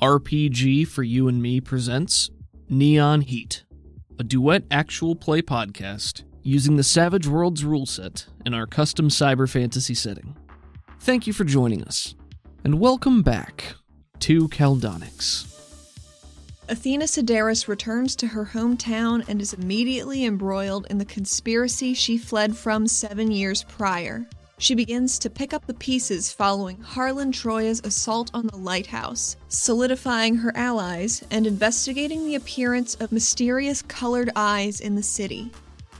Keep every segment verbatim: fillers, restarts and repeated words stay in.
R P G for You and Me presents Neon Heat, a duet actual play podcast using the Savage Worlds rule set in our custom cyber fantasy setting. Thank you for joining us, and welcome back to Caldonics. Athena Sedaris returns to her hometown and is immediately embroiled in the conspiracy she fled from seven years prior. She begins to pick up the pieces following Harlan Troya's assault on the lighthouse, solidifying her allies and investigating the appearance of mysterious colored eyes in the city.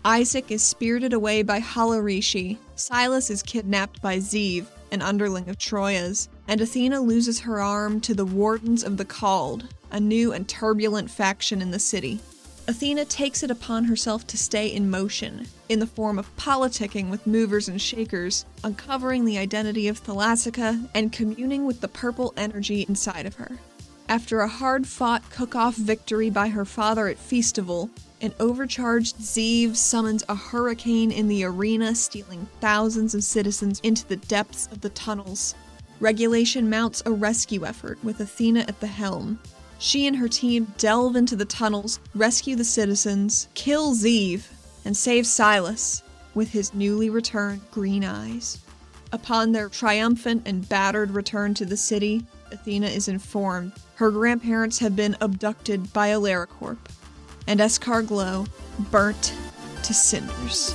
Isaac is spirited away by Hollowishi, Silas is kidnapped by Zev, an underling of Troya's, and Athena loses her arm to the Wardens of the Called, a new and turbulent faction in the city. Athena takes it upon herself to stay in motion, in the form of politicking with movers and shakers, uncovering the identity of Thalassica, and communing with the purple energy inside of her. After a hard-fought cook-off victory by her father at Feastival, an overcharged Zev summons a hurricane in the arena, stealing thousands of citizens into the depths of the tunnels. Regulation mounts a rescue effort with Athena at the helm. She and her team delve into the tunnels, rescue the citizens, kill Zev, and save Silas with his newly returned green eyes. Upon their triumphant and battered return to the city, Athena is informed her grandparents have been abducted by Alaricorp, and Escarglow burnt to cinders.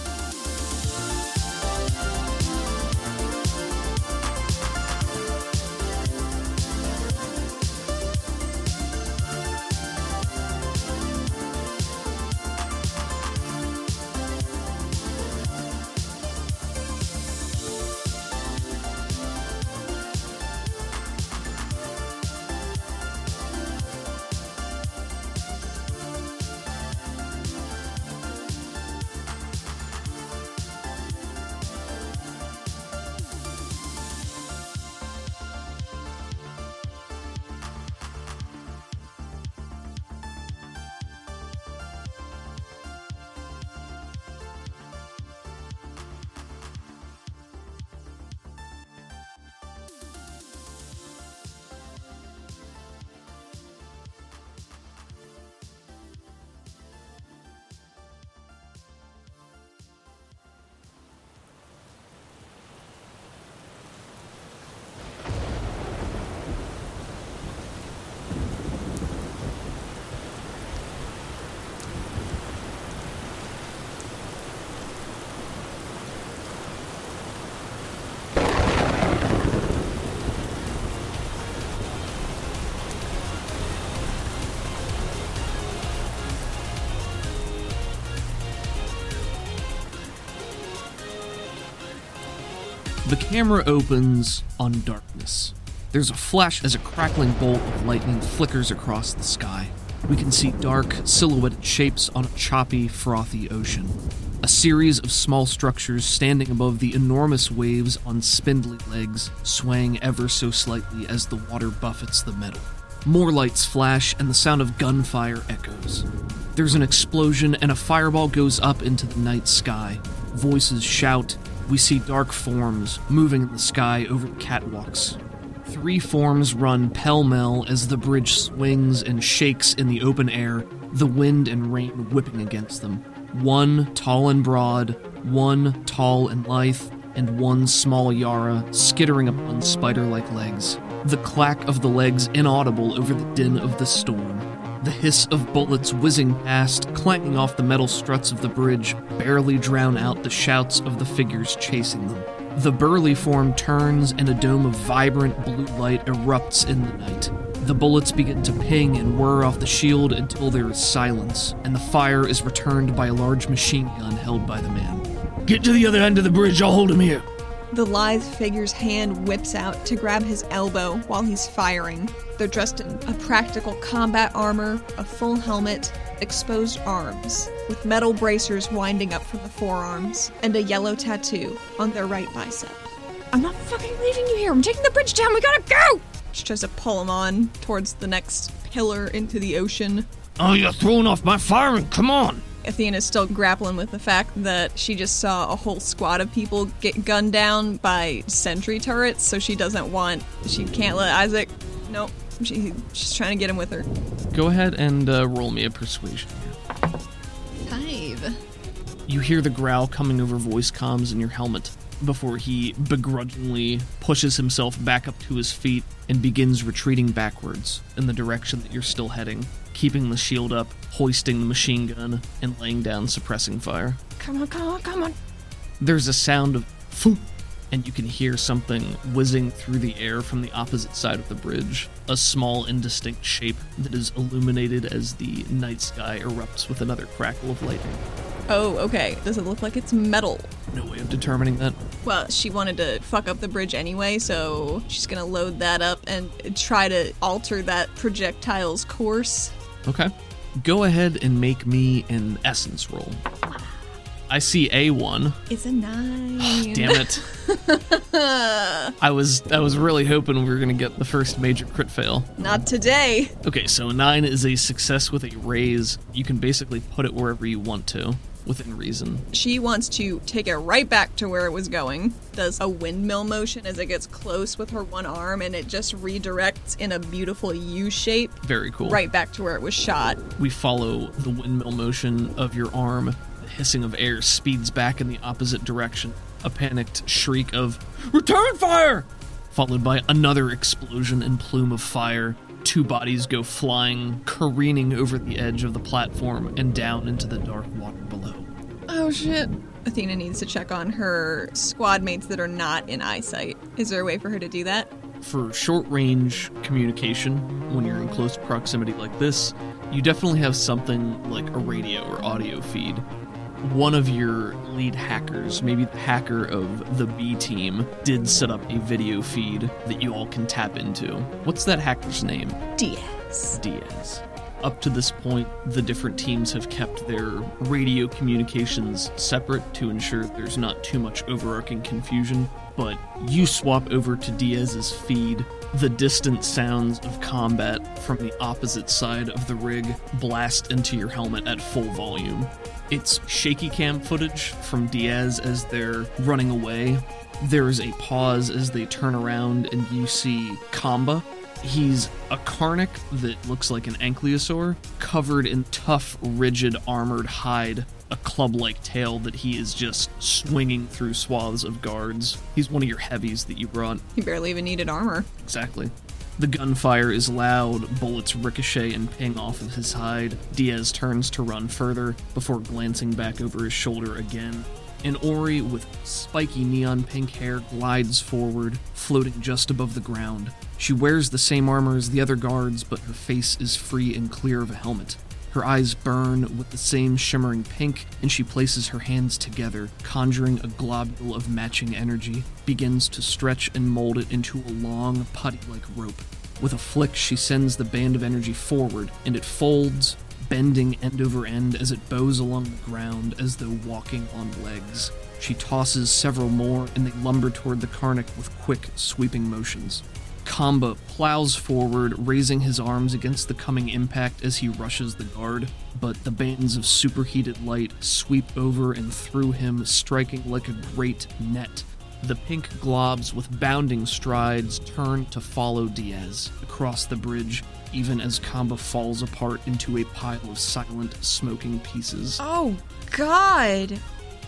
The camera opens on darkness. There's a flash as a crackling bolt of lightning flickers across the sky. We can see dark, silhouetted shapes on a choppy, frothy ocean. A series of small structures standing above the enormous waves on spindly legs, swaying ever so slightly as the water buffets the metal. More lights flash, and the sound of gunfire echoes. There's an explosion, and a fireball goes up into the night sky. Voices shout. We see dark forms moving in the sky over the catwalks. Three forms run pell-mell as the bridge swings and shakes in the open air, the wind and rain whipping against them. One tall and broad, one tall and lithe, and one small Yara skittering upon spider-like legs. The clack of the legs inaudible over the din of the storm. The hiss of bullets whizzing past, clanging off the metal struts of the bridge, barely drown out the shouts of the figures chasing them. The burly form turns, and a dome of vibrant blue light erupts in the night. The bullets begin to ping and whir off the shield until there is silence, and the fire is returned by a large machine gun held by the man. Get to the other end of the bridge, I'll hold him here. The lithe figure's hand whips out to grab his elbow while he's firing. They're dressed in a practical combat armor, a full helmet, exposed arms, with metal bracers winding up from the forearms, and a yellow tattoo on their right bicep. I'm not fucking leaving you here! I'm taking the bridge down! We gotta go! She tries to pull him on towards the next pillar into the ocean. Oh, you're throwing off my firing! Come on! Athena's still grappling with the fact that she just saw a whole squad of people get gunned down by sentry turrets, so she doesn't want... She can't let Isaac... Nope. She, she's trying to get him with her. Go ahead and uh, roll me a persuasion. Five. You hear the growl coming over voice comms in your helmet before he begrudgingly pushes himself back up to his feet and begins retreating backwards in the direction that you're still heading, keeping the shield up, hoisting the machine gun, and laying down suppressing fire. Come on, come on, come on. There's a sound of foop, and you can hear something whizzing through the air from the opposite side of the bridge, a small indistinct shape that is illuminated as the night sky erupts with another crackle of lightning. Oh, okay. Does it look like it's metal? No way of determining that. Well, she wanted to fuck up the bridge anyway, so she's going to load that up and try to alter that projectile's course. Okay. Go ahead and make me an essence roll. I see a one. It's a nine. Oh, damn it. I was I was really hoping we were going to get the first major crit fail. Not today. Okay, so a nine is a success with a raise. You can basically put it wherever you want to, within reason. She wants to take it right back to where it was going, does a windmill motion as it gets close with her one arm, and it just redirects in a beautiful U shape. Very cool. Right back to where it was shot. We follow the windmill motion of your arm. Hissing of air speeds back in the opposite direction. A panicked shriek of "Return fire!" followed by another explosion and plume of fire. Two bodies go flying, careening over the edge of the platform and down into the dark water below. Oh shit. Athena needs to check on her squad mates that are not in eyesight. Is there a way for her to do that? For short-range communication, when you're in close proximity like this, you definitely have something like a radio or audio feed. One of your lead hackers, maybe the hacker of the B team, did set up a video feed that you all can tap into. What's that hacker's name? Diaz. Diaz. Up to this point, the different teams have kept their radio communications separate to ensure there's not too much overarching confusion, but you swap over to Diaz's feed. The distant sounds of combat from the opposite side of the rig blast into your helmet at full volume. It's shaky cam footage from Diaz as they're running away. There is a pause as they turn around and you see Kamba. He's a Karnic that looks like an Ankylosaur, covered in tough, rigid, armored hide, a club-like tail that he is just swinging through swaths of guards. He's one of your heavies that you brought. He barely even needed armor. Exactly. The gunfire is loud, bullets ricochet and ping off of his hide. Diaz turns to run further before glancing back over his shoulder again. And Ori, with spiky neon pink hair, glides forward, floating just above the ground. She wears the same armor as the other guards, but her face is free and clear of a helmet. Her eyes burn with the same shimmering pink, and she places her hands together, conjuring a globule of matching energy, begins to stretch and mold it into a long, putty-like rope. With a flick, she sends the band of energy forward, and it folds, bending end over end as it bows along the ground as though walking on legs. She tosses several more, and they lumber toward the Karnic with quick, sweeping motions. Kamba plows forward, raising his arms against the coming impact as he rushes the guard, but the bands of superheated light sweep over and through him, striking like a great net. The pink globs with bounding strides turn to follow Diaz across the bridge, even as Kamba falls apart into a pile of silent, smoking pieces. Oh, God!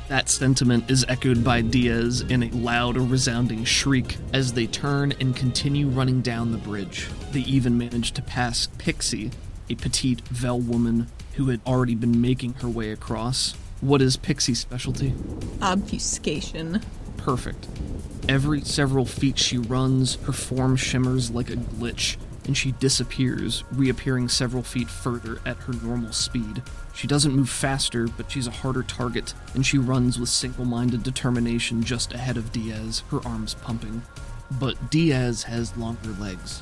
That sentiment is echoed by Diaz in a loud, resounding shriek as they turn and continue running down the bridge. They even manage to pass Pixie, a petite Vel woman who had already been making her way across. What is Pixie's specialty? Obfuscation. Perfect. Every several feet she runs, her form shimmers like a glitch, and she disappears, reappearing several feet further at her normal speed. She doesn't move faster, but she's a harder target, and she runs with single-minded determination just ahead of Diaz, her arms pumping. But Diaz has longer legs.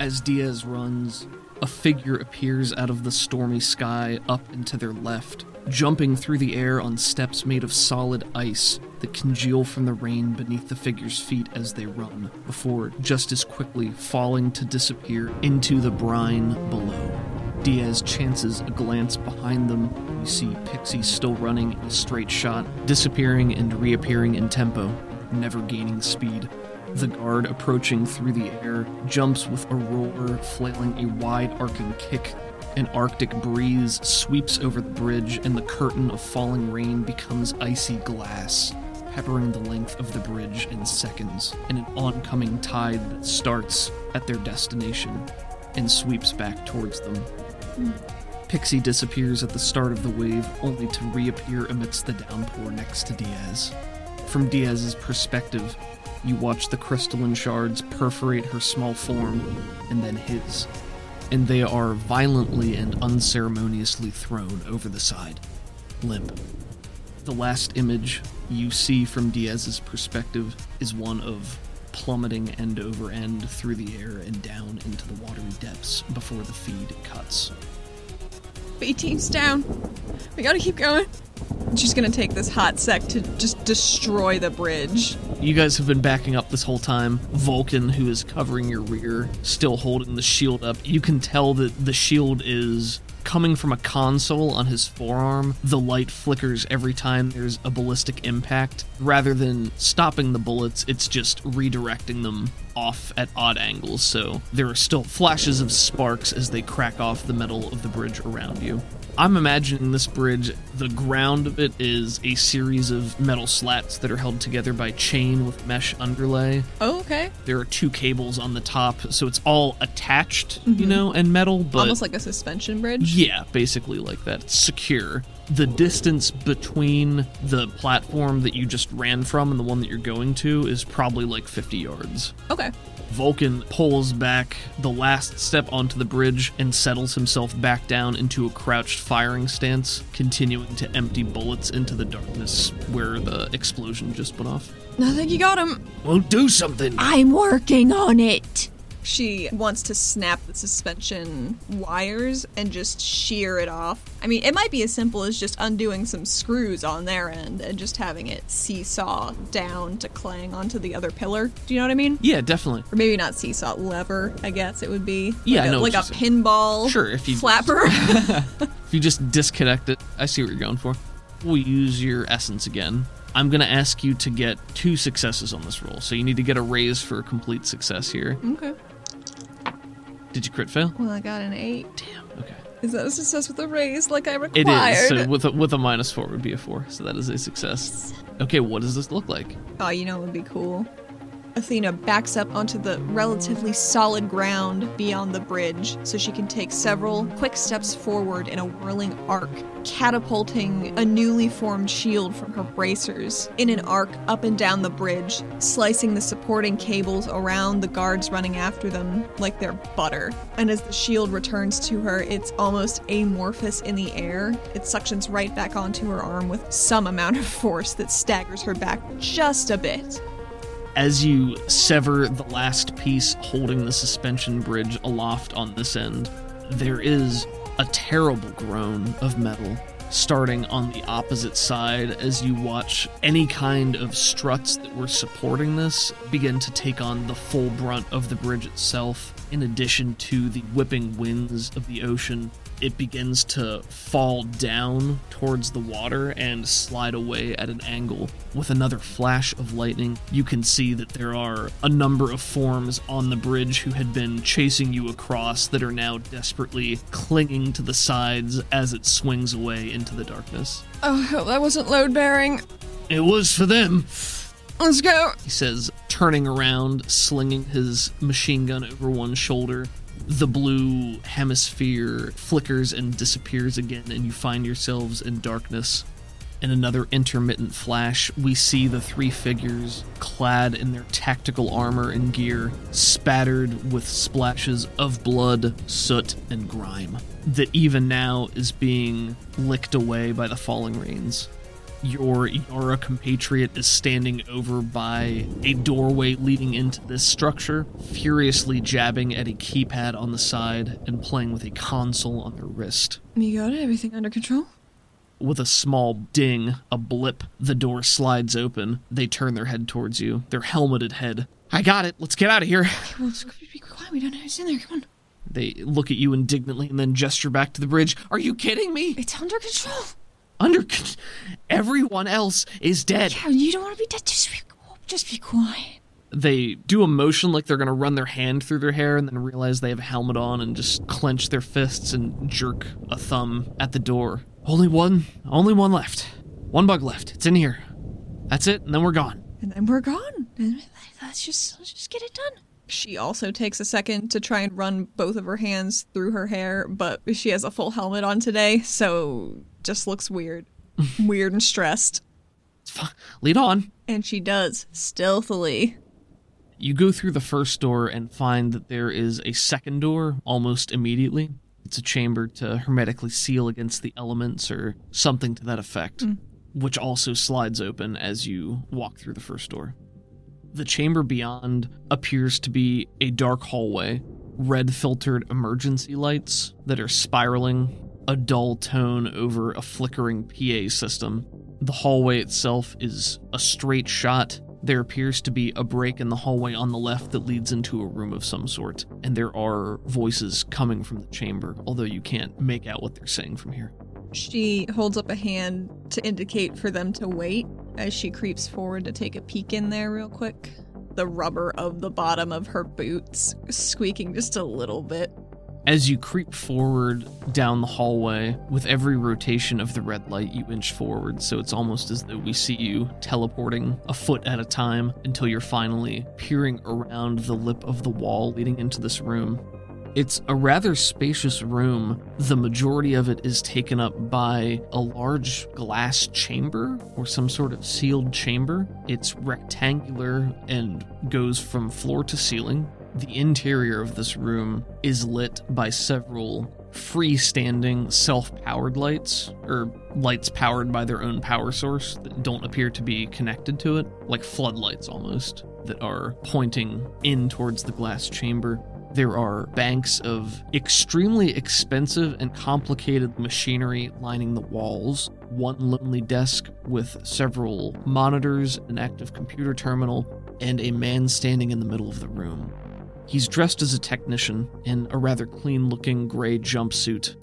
As Diaz runs, a figure appears out of the stormy sky up and to their left, jumping through the air on steps made of solid ice that congeal from the rain beneath the figure's feet as they run, before just as quickly falling to disappear into the brine below. Diaz chances a glance behind them. You see Pixie still running in a straight shot, disappearing and reappearing in tempo, never gaining speed. The guard, approaching through the air, jumps with a roar, flailing a wide arcing kick. An arctic breeze sweeps over the bridge, and the curtain of falling rain becomes icy glass, peppering the length of the bridge in seconds, in an oncoming tide that starts at their destination and sweeps back towards them. Mm. Pixie disappears at the start of the wave, only to reappear amidst the downpour next to Diaz. From Diaz's perspective, you watch the crystalline shards perforate her small form, and then his, and they are violently and unceremoniously thrown over the side, limp. The last image you see from Diaz's perspective is one of plummeting end over end through the air and down into the watery depths before the feed cuts. B team's down. We gotta keep going. She's gonna take this hot sec to just destroy the bridge. You guys have been backing up this whole time. Vulcan, who is covering your rear, still holding the shield up. You can tell that the shield is coming from a console on his forearm. The light flickers every time there's a ballistic impact. Rather than stopping the bullets, it's just redirecting them off at odd angles, so there are still flashes of sparks as they crack off the metal of the bridge around you. I'm imagining this bridge, the ground of it is a series of metal slats that are held together by chain with mesh underlay. Oh, okay. There are two cables on the top, so it's all attached, mm-hmm. you know, and metal, but... Almost like a suspension bridge? Yeah, basically like that. It's secure. The distance between the platform that you just ran from and the one that you're going to is probably like fifty yards. Okay. Vulcan pulls back the last step onto the bridge and settles himself back down into a crouched firing stance, continuing to empty bullets into the darkness where the explosion just went off. I think you got him. Well, do something. I'm working on it. She wants to snap the suspension wires and just shear it off. I mean, it might be as simple as just undoing some screws on their end and just having it seesaw down to clang onto the other pillar. Do you know what I mean? Yeah, definitely. Or maybe not seesaw, lever, I guess it would be. Yeah, like a, no, like a pinball sure, if you flapper. If you just disconnect it. I see what you're going for. We'll use your essence again. I'm going to ask you to get two successes on this roll, so you need to get a raise for a complete success here. Okay. Did you crit fail? Well, I got an eight. Damn, okay. Is that a success with a raise like I required? It is, so with a, with a minus four would be a four, so that is a success. Okay, what does this look like? Oh, you know what would be cool? Athena backs up onto the relatively solid ground beyond the bridge so she can take several quick steps forward in a whirling arc, catapulting a newly formed shield from her bracers in an arc up and down the bridge, slicing the supporting cables around the guards running after them like they're butter. And as the shield returns to her, it's almost amorphous in the air. It suctions right back onto her arm with some amount of force that staggers her back just a bit. As you sever the last piece holding the suspension bridge aloft on this end, there is a terrible groan of metal starting on the opposite side as you watch any kind of struts that were supporting this begin to take on the full brunt of the bridge itself. In addition to the whipping winds of the ocean, it begins to fall down towards the water and slide away at an angle. With another flash of lightning, you can see that there are a number of forms on the bridge who had been chasing you across that are now desperately clinging to the sides as it swings away into the darkness. Oh, that wasn't load-bearing. It was for them. Let's go, he says, turning around, slinging his machine gun over one shoulder. The blue hemisphere flickers and disappears again, and you find yourselves in darkness. In another intermittent flash, we see the three figures, clad in their tactical armor and gear, spattered with splashes of blood, soot, and grime, that even now is being licked away by the falling rains. Your Yara compatriot is standing over by a doorway leading into this structure, furiously jabbing at a keypad on the side and playing with a console on her wrist. You got it? Everything under control? With a small ding, a blip, the door slides open. They turn their head towards you, their helmeted head. I got it. Let's get out of here. Okay, well, let's be quiet. We don't know who's in there. Come on. They look at you indignantly and then gesture back to the bridge. Are you kidding me? It's under control. Under... Everyone else is dead. Yeah, you don't want to be dead. Just be, just be quiet. They do a motion like they're going to run their hand through their hair and then realize they have a helmet on and just clench their fists and jerk a thumb at the door. Only one, only one left. One bug left. It's in here. That's it, and then we're gone. And then we're gone. Let's just, let's just get it done. She also takes a second to try and run both of her hands through her hair, but she has a full helmet on today, so just looks weird. Weird and stressed. Lead on. And she does, stealthily. You go through the first door and find that there is a second door almost immediately. It's a chamber to hermetically seal against the elements or something to that effect, mm. which also slides open as you walk through the first door. The chamber beyond appears to be a dark hallway, red-filtered emergency lights that are spiraling, a dull tone over a flickering P A system. The hallway itself is a straight shot. There appears to be a break in the hallway on the left that leads into a room of some sort, and there are voices coming from the chamber, although you can't make out what they're saying from here. She holds up a hand to indicate for them to wait as she creeps forward to take a peek in there real quick. The rubber of the bottom of her boots squeaking just a little bit. As you creep forward down the hallway, with every rotation of the red light, you inch forward, so it's almost as though we see you teleporting a foot at a time until you're finally peering around the lip of the wall leading into this room. It's a rather spacious room. The majority of it is taken up by a large glass chamber or some sort of sealed chamber. It's rectangular and goes from floor to ceiling. The interior of this room is lit by several freestanding self-powered lights, or lights powered by their own power source that don't appear to be connected to it, like floodlights almost, that are pointing in towards the glass chamber. There are banks of extremely expensive and complicated machinery lining the walls, one lonely desk with several monitors, an active computer terminal, and a man standing in the middle of the room. He's dressed as a technician in a rather clean-looking gray jumpsuit.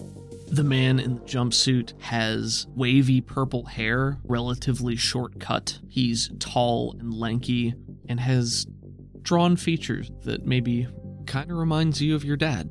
The man in the jumpsuit has wavy purple hair, relatively short cut. He's tall and lanky and has drawn features that maybe kind of reminds you of your dad.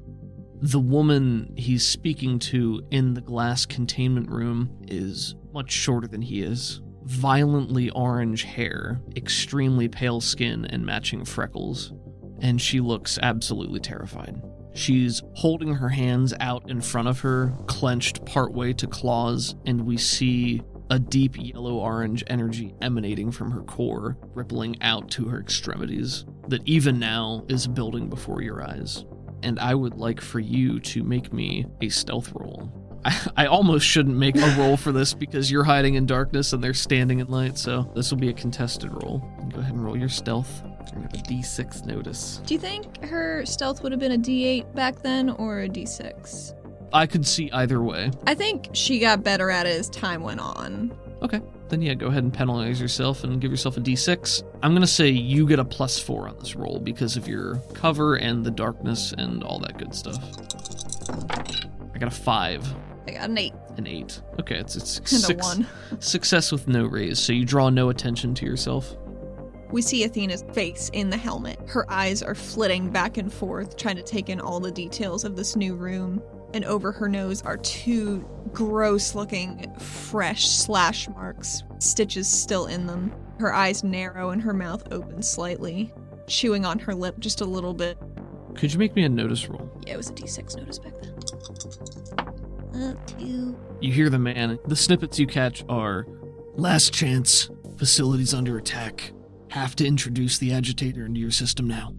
The woman he's speaking to in the glass containment room is much shorter than he is. Violently orange hair, extremely pale skin, and matching freckles. And she looks absolutely terrified. She's holding her hands out in front of her, clenched partway to claws, and we see a deep yellow-orange energy emanating from her core, rippling out to her extremities, that even now is building before your eyes. And I would like for you to make me a stealth roll. I, I almost shouldn't make a roll for this because you're hiding in darkness and they're standing in light, so this will be a contested roll. Go ahead and roll your stealth. I have a D six notice. Do you think her stealth would have been a D eight back then or a D six? I could see either way. I think she got better at it as time went on. Okay. Then yeah, go ahead and penalize yourself and give yourself a D six. I'm going to say you get a plus four on this roll because of your cover and the darkness and all that good stuff. I got a five. I got an eight. An eight. Okay, it's, it's six. And a one. Success with no raise, so you draw no attention to yourself. We see Athena's face in the helmet. Her eyes are flitting back and forth, trying to take in all the details of this new room. And over her nose are two gross-looking, fresh slash marks, stitches still in them. Her eyes narrow and her mouth open slightly, chewing on her lip just a little bit. Could you make me a notice roll? Yeah, it was a D six notice back then. Up to... You hear the man. The snippets you catch are, last chance, facilities under attack. Have to introduce the agitator into your system now.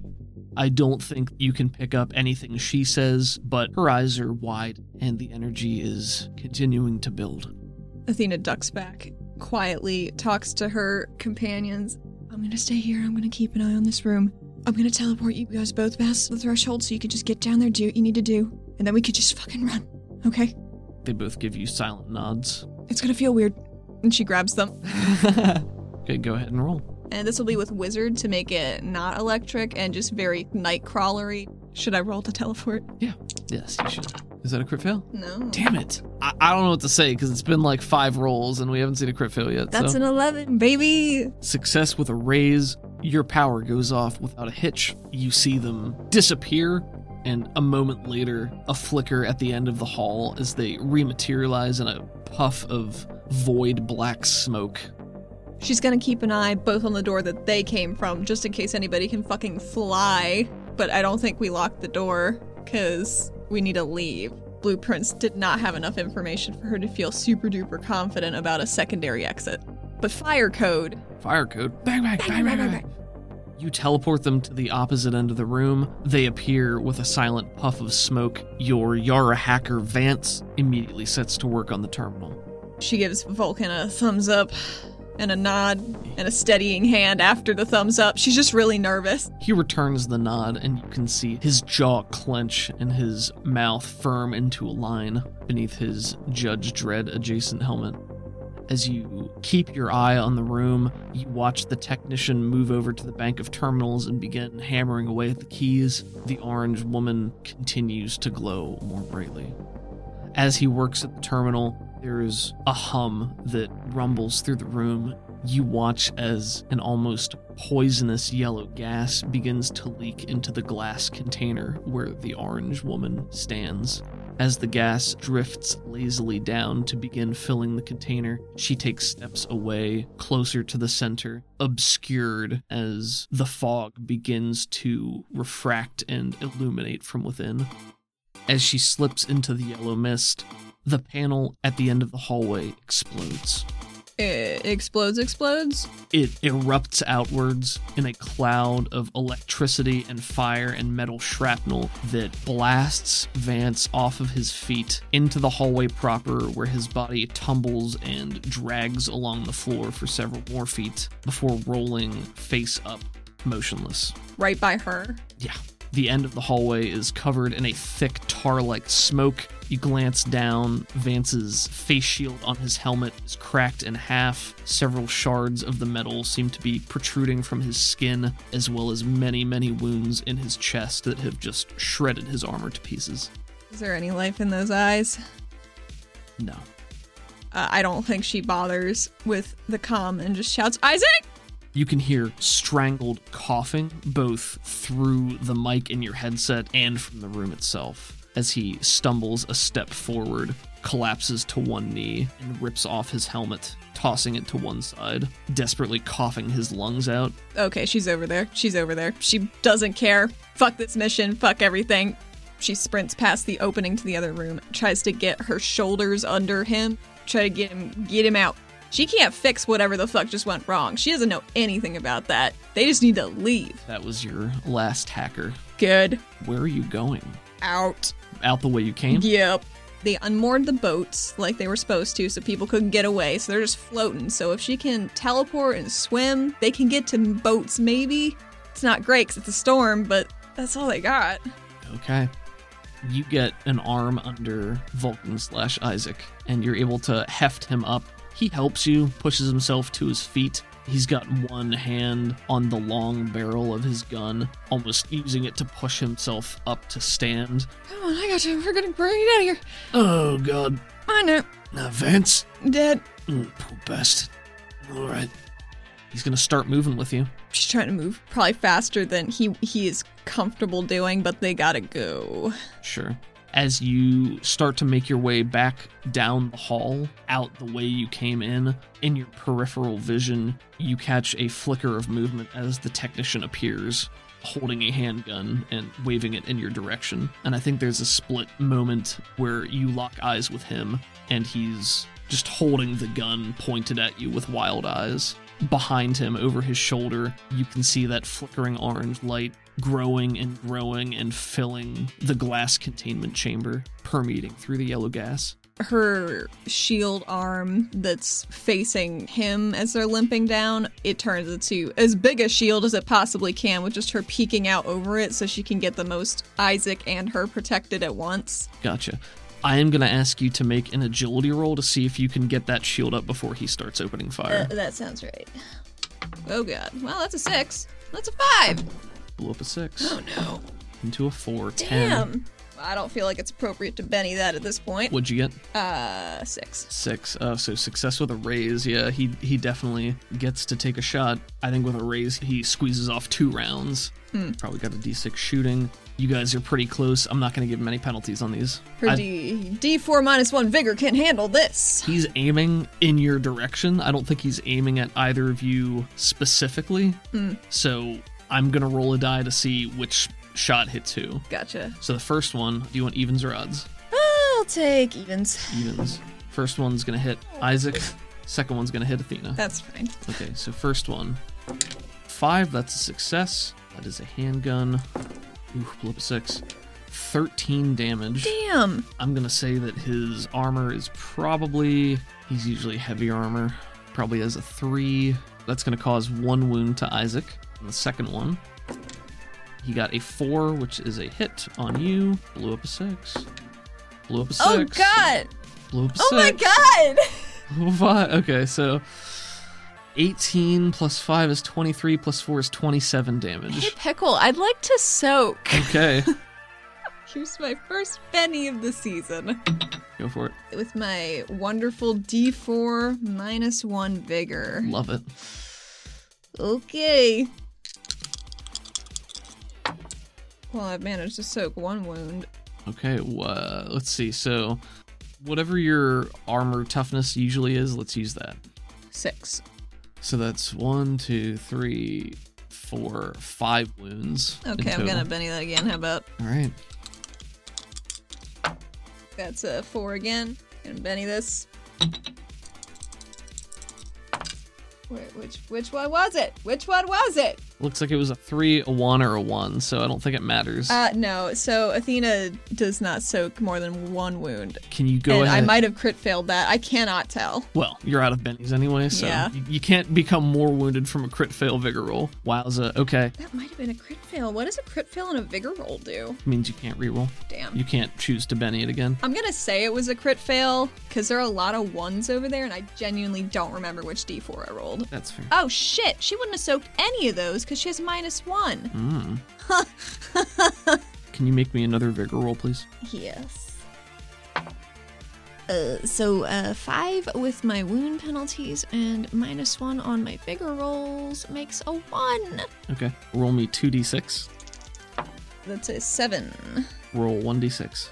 I don't think you can pick up anything she says, but her eyes are wide and the energy is continuing to build. Athena ducks back, quietly talks to her companions. I'm going to stay here. I'm going to keep an eye on this room. I'm going to teleport you guys both past the threshold so you can just get down there, do what you need to do, and then we could just fucking run, okay? They both give you silent nods. It's going to feel weird. And she grabs them. Okay, go ahead and roll. And this will be with Wizard to make it not electric and just very nightcrawlery. Should I roll to teleport? Yeah. Yes, you should. Is that a crit fail? No. Damn it. I, I don't know what to say because it's been like five rolls and we haven't seen a crit fail yet. That's so. An eleven, baby. Success with a raise. your power goes off without a hitch. You see them disappear, and a moment later, a flicker at the end of the hall as they rematerialize in a puff of void black smoke. She's gonna keep an eye both on the door that they came from, just in case anybody can fucking fly. But I don't think we locked the door, because we need to leave. Blueprints did not have enough information for her to feel super duper confident about a secondary exit. But fire code. Fire code. Bang, bang, bang, bang, bang, bang, bang. You teleport them to the opposite end of the room. They appear with a silent puff of smoke. Your Yara hacker, Vance, immediately sets to work on the terminal. She gives Vulcan a thumbs up and a nod and a steadying hand after the thumbs up. She's just really nervous. He returns the nod, and you can see his jaw clench and his mouth firm into a line beneath his Judge Dredd adjacent helmet. As you keep your eye on the room, you watch the technician move over to the bank of terminals and begin hammering away at the keys. The orange woman continues to glow more brightly. As he works at the terminal, there's a hum that rumbles through the room. You watch as an almost poisonous yellow gas begins to leak into the glass container where the orange woman stands. As the gas drifts lazily down to begin filling the container, she takes steps away, closer to the center, obscured as the fog begins to refract and illuminate from within. As she slips into the yellow mist, the panel at the end of the hallway explodes. It explodes, explodes? It erupts outwards in a cloud of electricity and fire and metal shrapnel that blasts Vance off of his feet into the hallway proper, where his body tumbles and drags along the floor for several more feet before rolling face up, motionless. Right by her? Yeah. The end of the hallway is covered in a thick tar-like smoke. You glance down. Vance's face shield on his helmet is cracked in half. Several shards of the metal seem to be protruding from his skin, as well as many, many wounds in his chest that have just shredded his armor to pieces. Is there any life in those eyes? No. Uh, I don't think she bothers with the comm and just shouts, "Isaac!" You can hear strangled coughing, both through the mic in your headset and from the room itself, as he stumbles a step forward, collapses to one knee, and rips off his helmet, tossing it to one side, desperately coughing his lungs out. Okay, she's over there. She's over there. She doesn't care. Fuck this mission. Fuck everything. She sprints past the opening to the other room, tries to get her shoulders under him, try to get him, get him out. She can't fix whatever the fuck just went wrong. She doesn't know anything about that. They just need to leave. That was your last hacker. Good. Where are you going? Out. Out the way you came? Yep. They unmoored the boats like they were supposed to so people couldn't get away, so they're just floating. So if she can teleport and swim, they can get to boats maybe. It's not great because it's a storm, but that's all they got. Okay. You get an arm under Vulcan slash Isaac, and you're able to heft him up. He helps you, pushes himself to his feet. He's got one hand on the long barrel of his gun, almost using it to push himself up to stand. Come on, I got you. We're gonna bring it out of here. Oh, God. I know. Now, Vance. Dead. Mm, poor bastard. All right. He's gonna start moving with you. She's trying to move probably faster than he he is comfortable doing, but they gotta go. Sure. As you start to make your way back down the hall, out the way you came in, in your peripheral vision, you catch a flicker of movement as the technician appears, holding a handgun and waving it in your direction. And I think there's a split moment where you lock eyes with him, and he's just holding the gun pointed at you with wild eyes. Behind him, over his shoulder, you can see that flickering orange light growing and growing and filling the glass containment chamber, permeating through the yellow gas. Her shield arm that's facing him as they're limping down, it turns into as big a shield as it possibly can, with just her peeking out over it so she can get the most Isaac and her protected at once. Gotcha. I am going to ask you to make an agility roll to see if you can get that shield up before he starts opening fire. Uh, that sounds right. Oh, God. Well, that's a six. That's a five. Blew up a six. Oh, no. Into a four. Damn. ten. I don't feel like it's appropriate to Benny that at this point. What'd you get? Uh, six. Six. Uh, so success with a raise. Yeah, he he definitely gets to take a shot. I think with a raise, he squeezes off two rounds. Hmm. Probably got a D six shooting. You guys are pretty close. I'm not going to give him any penalties on these. Her D, D4 minus one vigor can't handle this. He's aiming in your direction. I don't think he's aiming at either of you specifically. Hmm. So I'm going to roll a die to see which shot hits who. Gotcha. So the first one, do you want evens or odds? I'll take evens. Evens. First one's going to hit Isaac. Second one's going to hit Athena. That's fine. Okay, so first one. Five, that's a success. That is a handgun. Ooh, pull up a six. thirteen damage. Damn. I'm going to say that his armor is probably, he's usually heavy armor, probably has a three. That's going to cause one wound to Isaac. And the second one, he got a four, which is a hit on you. Blew up a six. Blew up a six. Oh, God. Blew up a oh six. Oh, my God. Blew up five. Okay, so eighteen plus five is twenty-three, plus four is twenty-seven damage. Hey, Pickle, I'd like to soak. Okay. Here's my first Benny of the season. Go for it. With my wonderful D four minus one vigor. Love it. Okay. Well, I've managed to soak one wound. Okay, well, let's see. So whatever your armor toughness usually is, let's use that. Six. So that's one, two, three, four, five wounds. Okay, I'm gonna Benny that again. How about? All right. That's a four again. Gonna Benny this. Wait, which which one was it? Which one was it? Looks like it was a three, a one, or a one, so I don't think it matters. Uh, no, so Athena does not soak more than one wound. Can you go and ahead? I might have crit failed that. I cannot tell. Well, you're out of bennies anyway, so yeah. you, you can't become more wounded from a crit fail vigor roll. Wowza, okay. That might have been a crit fail. What does a crit fail and a vigor roll do? It means you can't reroll. Damn. You can't choose to benny it again. I'm going to say it was a crit fail, because there are a lot of ones over there, and I genuinely don't remember which D four I rolled. That's fair. Oh, shit. She wouldn't have soaked any of those, because she has minus one. Mm. Can you make me another vigor roll, please? Yes. Uh, so uh, five with my wound penalties and minus one on my vigor rolls makes a one. Okay. Roll me two d six. That's a seven. Roll one d six.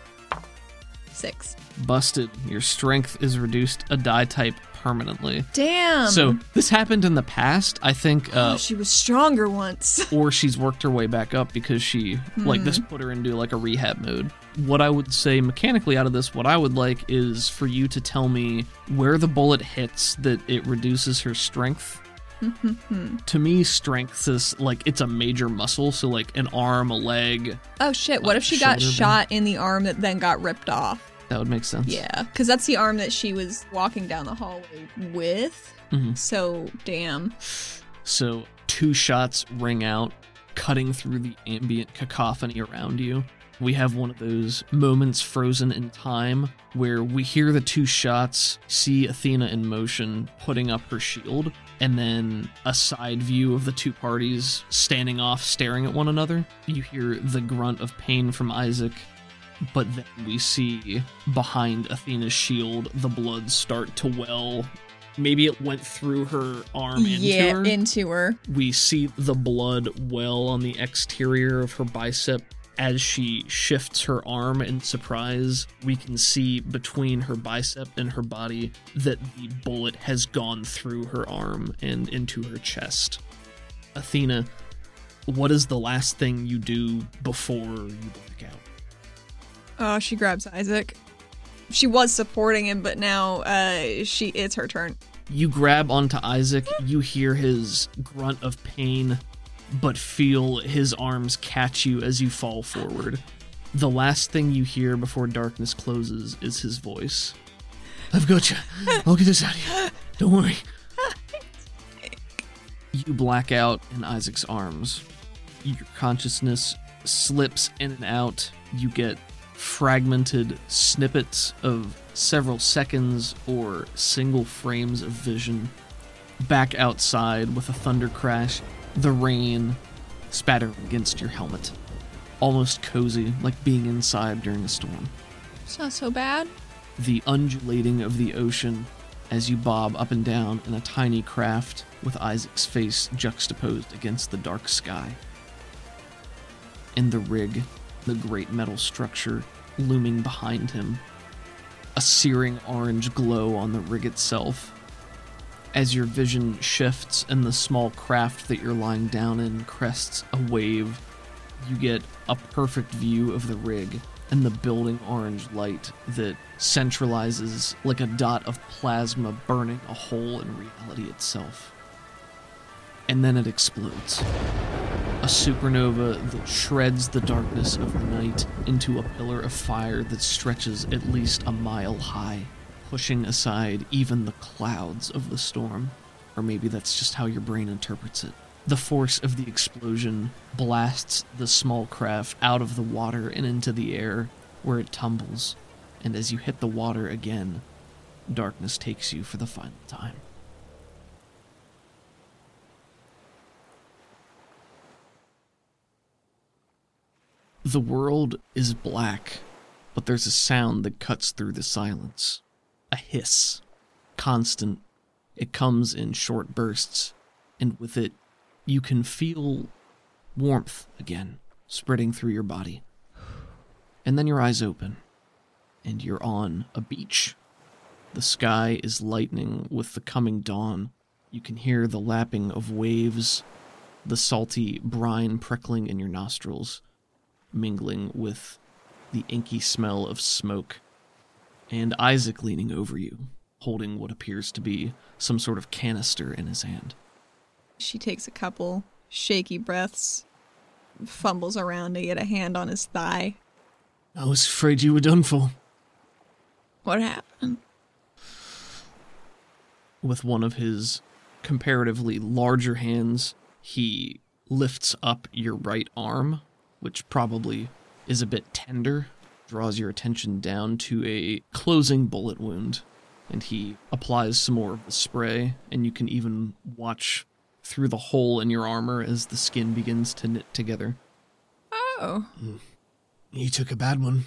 Six. Busted. Your strength is reduced a die type permanently. Damn. So this happened in the past, I think. Uh, oh, she was stronger once. Or she's worked her way back up because she, mm. like, this put her into, like, a rehab mode. What I would say mechanically out of this, what I would like is for you to tell me where the bullet hits that it reduces her strength. To me, strength is, like, it's a major muscle, so, like, an arm, a leg. Oh, shit. What if she got shot in the arm that then got ripped off? That would make sense. Yeah, because that's the arm that she was walking down the hallway with. Mm-hmm. So, damn. So, two shots ring out, cutting through the ambient cacophony around you. We have one of those moments frozen in time where we hear the two shots, see Athena in motion, putting up her shield, and then a side view of the two parties standing off, staring at one another. You hear the grunt of pain from Isaac. But then we see behind Athena's shield, the blood start to well. Maybe it went through her arm into yeah, her. Yeah, into her. We see the blood well on the exterior of her bicep. As she shifts her arm in surprise, we can see between her bicep and her body that the bullet has gone through her arm and into her chest. Athena, what is the last thing you do before you black out? Oh, she grabs Isaac. She was supporting him, but now uh, she it's her turn. You grab onto Isaac. You hear his grunt of pain, but feel his arms catch you as you fall forward. The last thing you hear before darkness closes is his voice. I've got you. I'll get this out of you. Don't worry. You black out in Isaac's arms. Your consciousness slips in and out. You get fragmented snippets of several seconds or single frames of vision. Back outside with a thunder crash, the rain spattering against your helmet. almost cozy, like being inside during a storm. It's not so bad. The undulating of the ocean as you bob up and down in a tiny craft with Isaac's face juxtaposed against the dark sky. In the rig, the great metal structure looming behind him, a searing orange glow on the rig itself. As your vision shifts and the small craft that you're lying down in crests a wave, you get a perfect view of the rig and the building orange light that centralizes like a dot of plasma burning a hole in reality itself. And then it explodes. A supernova that shreds the darkness of the night into a pillar of fire that stretches at least a mile high, pushing aside even the clouds of the storm. Or maybe that's just how your brain interprets it. The force of the explosion blasts the small craft out of the water and into the air, where it tumbles, and as you hit the water again, darkness takes you for the final time. The world is black, but there's a sound that cuts through the silence. A hiss. Constant. It comes in short bursts, and with it, you can feel warmth again, spreading through your body. And then your eyes open, and you're on a beach. The sky is lightening with the coming dawn. You can hear the lapping of waves, the salty brine prickling in your nostrils, mingling with the inky smell of smoke, and Isaac leaning over you, holding what appears to be some sort of canister in his hand. She takes a couple shaky breaths, fumbles around to get a hand on his thigh. I was afraid you were done for. What happened? With one of his comparatively larger hands, he lifts up your right arm, which probably is a bit tender, draws your attention down to a closing bullet wound, and he applies some more of the spray, and you can even watch through the hole in your armor as the skin begins to knit together. Oh. You took a bad one.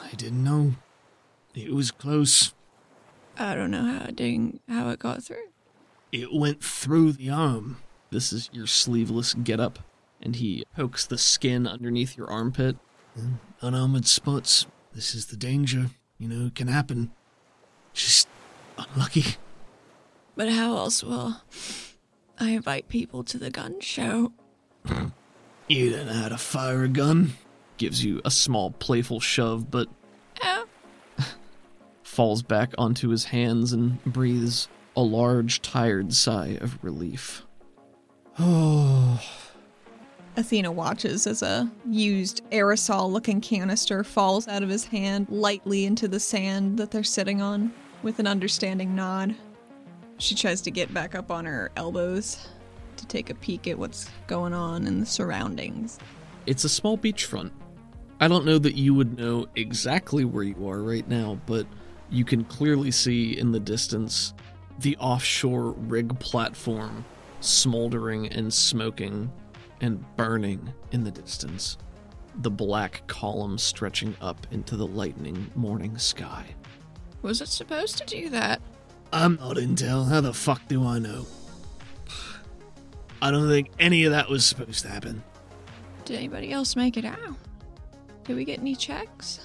I didn't know. It was close. I don't know how it, didn't, how it got through. It went through the arm. This is your sleeveless getup, and he pokes the skin underneath your armpit. Mm, unarmored spots. This is the danger. You know, it can happen. Just unlucky. But how else will I invite people to the gun show? You don't know how to fire a gun. Gives you a small playful shove, but oh. Falls back onto his hands and breathes a large, tired sigh of relief. Oh. Athena watches as a used aerosol-looking canister falls out of his hand lightly into the sand that they're sitting on, with an understanding nod. She tries to get back up on her elbows to take a peek at what's going on in the surroundings. It's a small beachfront. I don't know that you would know exactly where you are right now, but you can clearly see in the distance the offshore rig platform smoldering and smoking and burning in the distance, the black column stretching up into the lightening morning sky. Was it supposed to do that? I'm not intel. How the fuck do I know? I don't think any of that was supposed to happen. Did anybody else make it out? Did we get any checks?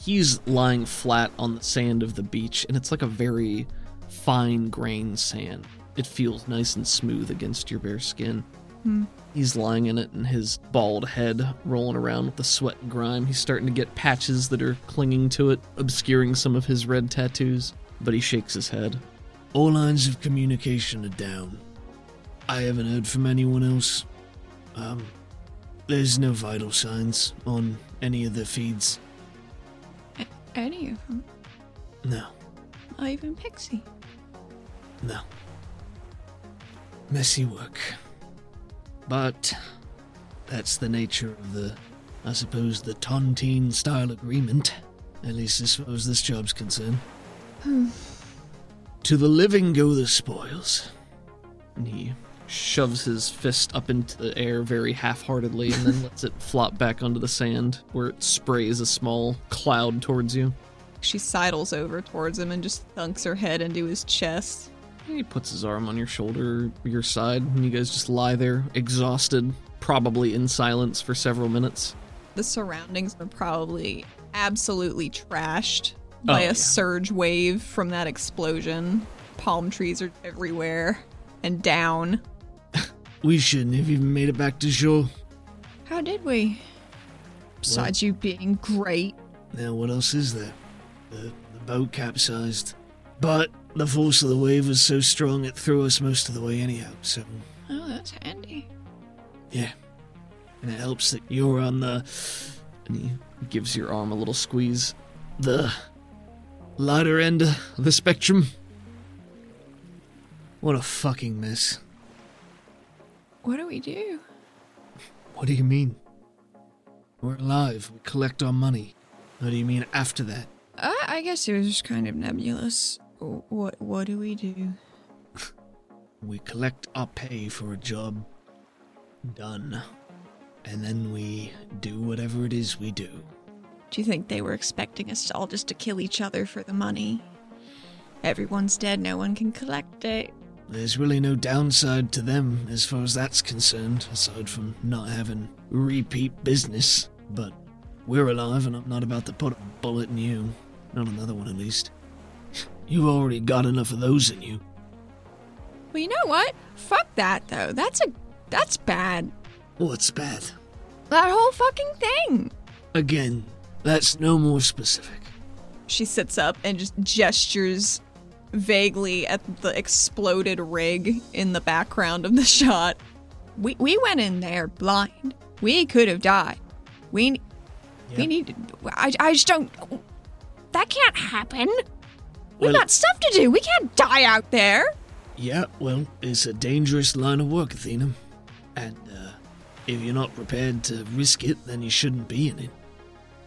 He's lying flat on the sand of the beach, and it's like a very fine-grained sand. It feels nice and smooth against your bare skin. Hmm. He's lying in it, and his bald head rolling around with the sweat and grime. He's starting to get patches that are clinging to it, obscuring some of his red tattoos. But he shakes his head. All lines of communication are down. I haven't heard from anyone else. Um, there's no vital signs on any of the feeds. A- any of them? No. Not even Pixie? No. Messy work. But that's the nature of the, I suppose, the Tontine-style agreement. At least as far as this job's concerned. Hmm. To the living go the spoils. And he shoves his fist up into the air very half-heartedly and then lets it flop back onto the sand where it sprays a small cloud towards you. She sidles over towards him and just thunks her head into his chest. He puts his arm on your shoulder, your side, and you guys just lie there, exhausted, probably in silence for several minutes. The surroundings are probably absolutely trashed by oh, a yeah. surge wave from that explosion. Palm trees are everywhere and down. We shouldn't have even made it back to shore. How did we? Besides what? You being great. Now what else is there? The, the boat capsized. But the force of the wave was so strong it threw us most of the way anyhow, so... Oh, that's handy. Yeah. And it helps that you're on the... And he gives your arm a little squeeze. The lighter end of the spectrum. What a fucking mess. What do we do? What do you mean? We're alive. We collect our money. What do you mean after that? Uh, I guess it was just kind of nebulous. What What do we do? We collect our pay for a job. Done. And then we do whatever it is we do. Do you think they were expecting us all just to kill each other for the money? Everyone's dead, no one can collect it. There's really no downside to them as far as that's concerned, aside from not having repeat business. But we're alive and I'm not about to put a bullet in you. Not another one, at least. You've already got enough of those in you. Well, you know what? Fuck that, though. That's a... that's bad. What's bad? That whole fucking thing. Again, that's no more specific. She sits up and just gestures vaguely at the exploded rig in the background of the shot. We we went in there blind. We could have died. We yep. we need. I I just don't. That can't happen. We've well, got stuff to do. We can't die out there. Yeah, well, it's a dangerous line of work, Athena, and uh, if you're not prepared to risk it, then you shouldn't be in it.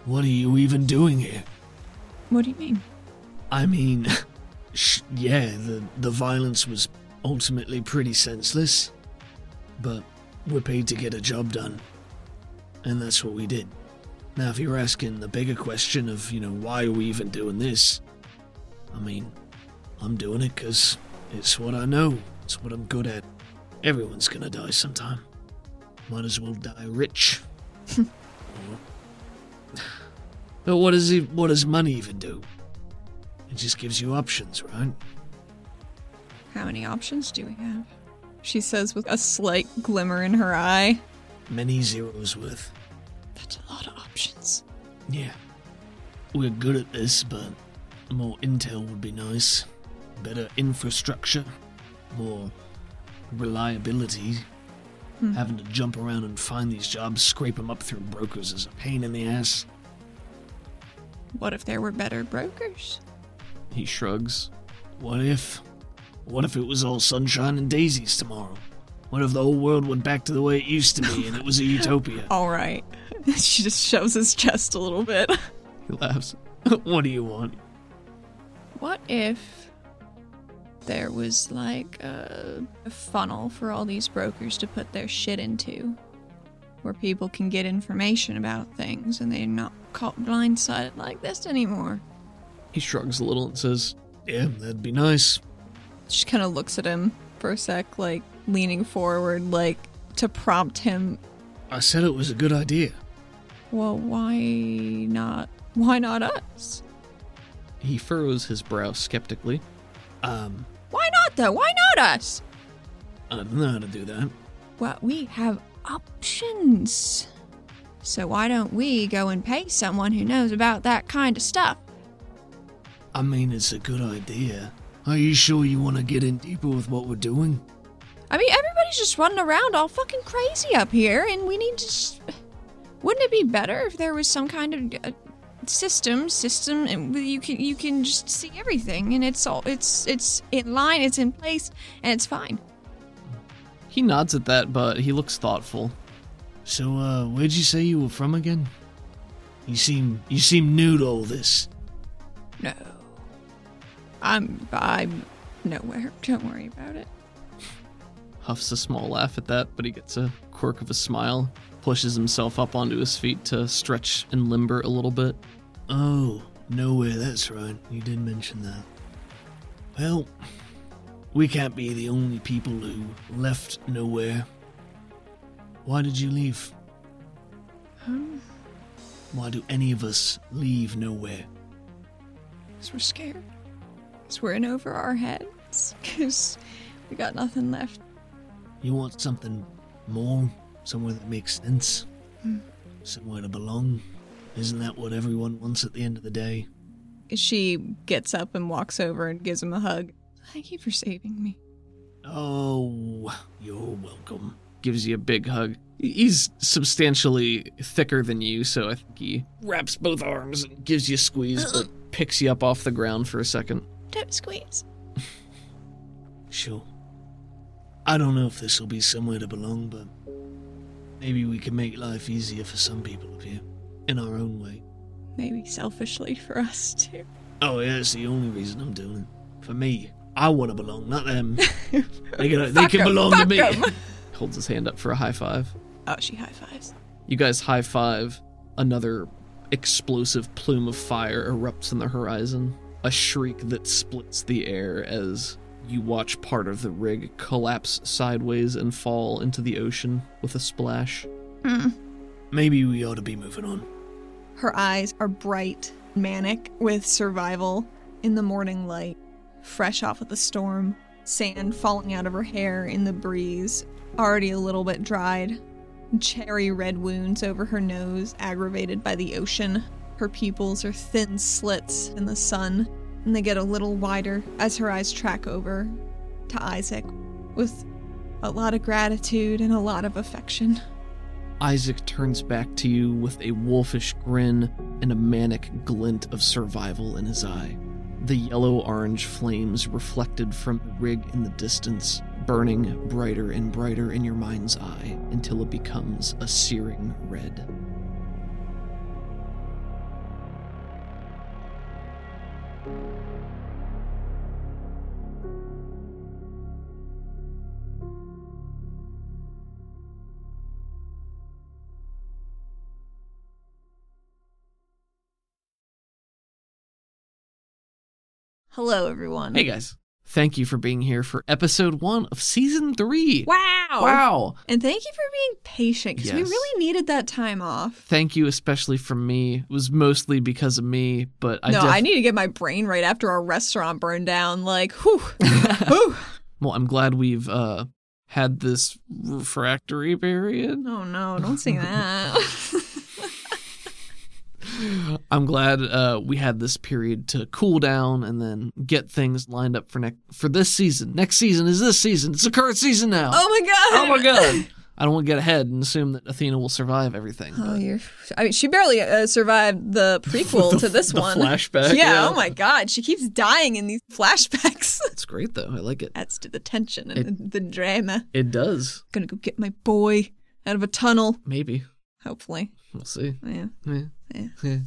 What are you even doing here? What do you mean? I mean, sh- yeah, the, the violence was ultimately pretty senseless, but we're paid to get a job done, and that's what we did. Now, if you're asking the bigger question of, you know, why are we even doing this? I mean, I'm doing it because it's what I know. It's what I'm good at. Everyone's gonna die sometime. Might as well die rich. But what does he, what does money even do? It just gives you options, right? How many options do we have? She says with a slight glimmer in her eye. Many zeros worth. That's a lot of options. Yeah. We're good at this, but more intel would be nice. Better infrastructure. More reliability. Hmm. Having to jump around and find these jobs, scrape them up through brokers is a pain in the ass. What if there were better brokers? He shrugs. What if? What if it was all sunshine and daisies tomorrow? What if the whole world went back to the way it used to be and it was a utopia? All right. She just shoves his chest a little bit. He laughs. What do you want? What if there was, like, a, a funnel for all these brokers to put their shit into? Where people can get information about things and they're not caught blindsided like this anymore. He shrugs a little and says, yeah, that'd be nice. She kind of looks at him for a sec, like, leaning forward, like, to prompt him. I said it was a good idea. Well, why not? Why not us? He furrows his brow skeptically. Um... Why not, though? Why not us? I don't know how to do that. Well, we have options. So why don't we go and pay someone who knows about that kind of stuff? I mean, it's a good idea. Are you sure you want to get in deeper with what we're doing? I mean, everybody's just running around all fucking crazy up here, and we need to... Just... Wouldn't it be better if there was some kind of uh, system, system, and you can you can just see everything, and it's all it's it's in line, it's in place, and it's fine. He nods at that, but he looks thoughtful. So, uh, where'd you say you were from again? You seem you seem new to all this. No. I'm, I'm nowhere. Don't worry about it. huffs a small laugh at that, but he gets a quirk of a smile, pushes himself up onto his feet to stretch and limber a little bit. Oh, no way, that's right. You did mention that. Well, we can't be the only people who left nowhere. Why did you leave? Um, Why do any of us leave nowhere? Because we're scared. Because we're in over our heads. Because we got nothing left. You want something more? Somewhere that makes sense? Mm. Somewhere to belong? Isn't that what everyone wants at the end of the day? She gets up and walks over and gives him a hug. Thank you for saving me. Oh, you're welcome. Gives you a big hug. He's substantially thicker than you, so I think he wraps both arms and gives you a squeeze, but picks you up off the ground for a second. Don't squeeze. Sure. I don't know if this will be somewhere to belong, but maybe we can make life easier for some people up here, in our own way. Maybe selfishly for us, too. Oh, yeah, that's the only reason I'm doing it. For me, I want to belong, not them. They can, they can em, belong to me. Holds his hand up for a high five. Oh, she high fives. You guys high five. Another explosive plume of fire erupts in the horizon. A shriek that splits the air as you watch part of the rig collapse sideways and fall into the ocean with a splash. Mm. Maybe we ought to be moving on. Her eyes are bright, manic with survival in the morning light, fresh off of the storm, sand falling out of her hair in the breeze, already a little bit dried, cherry red wounds over her nose aggravated by the ocean. Her pupils are thin slits in the sun, and they get a little wider as her eyes track over to Isaac with a lot of gratitude and a lot of affection. Isaac turns back to you with a wolfish grin and a manic glint of survival in his eye. The yellow-orange flames reflected from the rig in the distance, burning brighter and brighter in your mind's eye until it becomes a searing red. Hello, everyone. Hey, guys. Thank you for being here for episode one of season three. Wow. Wow. And thank you for being patient, because yes. we really needed that time off. Thank you, especially from me. It was mostly because of me, but I No, def- I need to get my brain right after our restaurant burned down. Like, whew. Whew. Well, I'm glad we've uh, had this refractory period. Oh, no. Don't say that. I'm glad uh, we had this period to cool down and then get things lined up for next for this season. Next season is this season. It's the current season now. Oh my god! Oh my god! I don't want to get ahead and assume that Athena will survive everything. Oh, but. You're. I mean, she barely uh, survived the prequel the, to this the one. Flashback. Yeah, yeah. Oh my god! She keeps dying in these flashbacks. It's great though. I like it. Adds to the tension and it, the, the drama. It does. Gonna go get my boy out of a tunnel. Maybe. Hopefully. We'll see. Yeah. Yeah. Yeah. Yeah.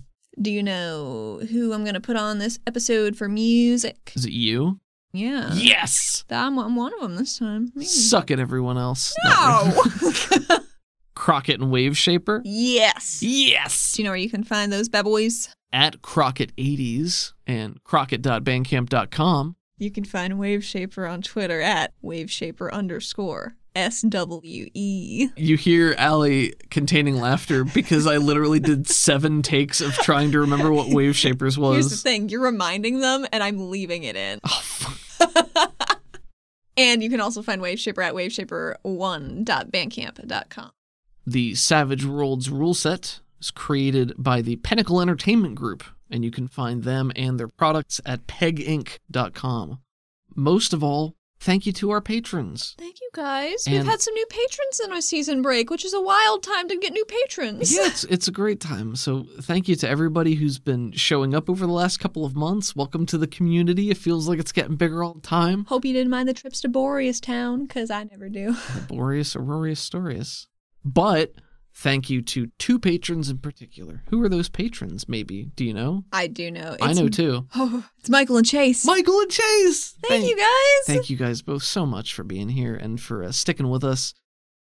Do you know who I'm going to put on this episode for music? Is it you? Yeah. Yes! I'm, I'm one of them this time. Maybe. Suck it, everyone else. No! Really. Crockett and Wave Shaper? Yes. Yes! Do you know where you can find those bad boys? At Crockett eighties and crockett dot bandcamp dot com. You can find Wave Shaper on Twitter at waveshaper underscore. S W E. You hear Allie containing laughter because I literally did seven takes of trying to remember what Wave Shapers was. Here's the thing. You're reminding them, and I'm leaving it in. Oh, fuck. And you can also find Wave Shaper at waveshaper one dot bandcamp dot com. The Savage Worlds rule set is created by the Pinnacle Entertainment Group, and you can find them and their products at peg inc dot com. Most of all, thank you to our patrons. Thank you, guys. And we've had some new patrons in our season break, which is a wild time to get new patrons. Yeah, it's, it's a great time. So thank you to everybody who's been showing up over the last couple of months. Welcome to the community. It feels like it's getting bigger all the time. Hope you didn't mind the trips to Boreas Town, because I never do. Boreas, Aurorius, Storius. But Thank you to two patrons in particular. Who are those patrons, maybe? Do you know? I do know. It's, I know, too. Oh, it's Michael and Chase. Michael and Chase! Thank, thank you, guys. Thank you guys both so much for being here and for uh, sticking with us.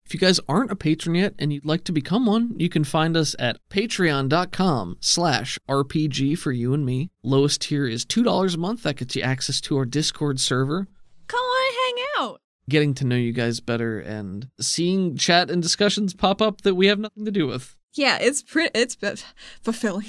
If you guys aren't a patron yet and you'd like to become one, you can find us at patreon.com slash RPG for you and me. Lowest tier is two dollars a month. That gets you access to our Discord server. Come on, hang out. Getting to know you guys better and seeing chat and discussions pop up that we have nothing to do with. Yeah, it's pre- it's fulfilling.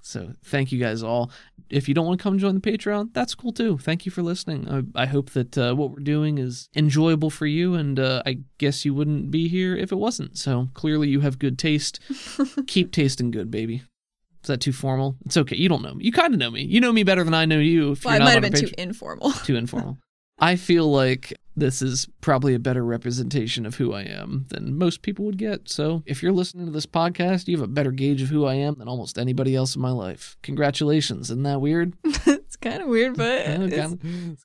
So thank you guys all. If you don't want to come join the Patreon, that's cool too. Thank you for listening. I, I hope that uh, what we're doing is enjoyable for you, and uh, I guess you wouldn't be here if it wasn't. So clearly you have good taste. Keep tasting good, baby. Is that too formal? It's okay. You don't know me. You kind of know me. You know me better than I know you. If well, you're not I might have been Patreon. Too informal. Too informal. I feel like this is probably a better representation of who I am than most people would get. So if you're listening to this podcast, you have a better gauge of who I am than almost anybody else in my life. Congratulations. Isn't that weird? It's kind of weird, but... Kinda, kinda.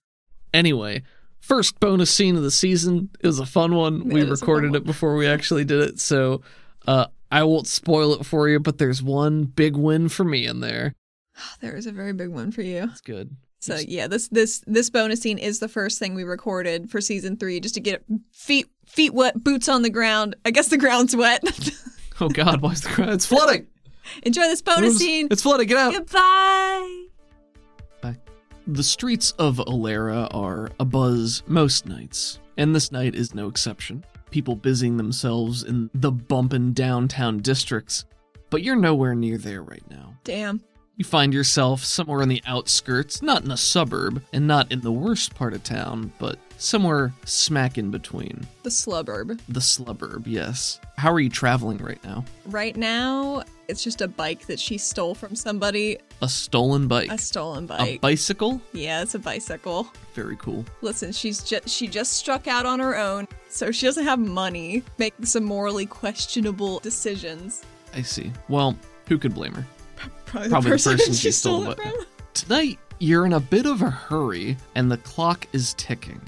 Anyway, first bonus scene of the season. It was a fun one. That we recorded one. It before we actually did it. So uh, I won't spoil it for you, but there's one big win for me in there. There is a very big one for you. That's good. So yeah, this this this bonus scene is the first thing we recorded for season three, just to get feet feet wet, boots on the ground. I guess the ground's wet. Oh God, why's the ground? It's flooding. Enjoy this bonus scene. It's flooding. Get out. Goodbye. Bye. The streets of Alera are abuzz most nights, and this night is no exception. People busying themselves in the bumpin' downtown districts, but you're nowhere near there right now. Damn. You find yourself somewhere on the outskirts, not in a suburb, and not in the worst part of town, but somewhere smack in between. The slubberb. The slubberb, yes. How are you traveling right now? Right now, it's just a bike that she stole from somebody. A stolen bike? A stolen bike. A bicycle? Yeah, it's a bicycle. Very cool. Listen, she's ju- she just struck out on her own, so she doesn't have money, making some morally questionable decisions. I see. Well, who could blame her? Probably, Probably the person, the person she stole, stole it from. Tonight, you're in a bit of a hurry, and the clock is ticking.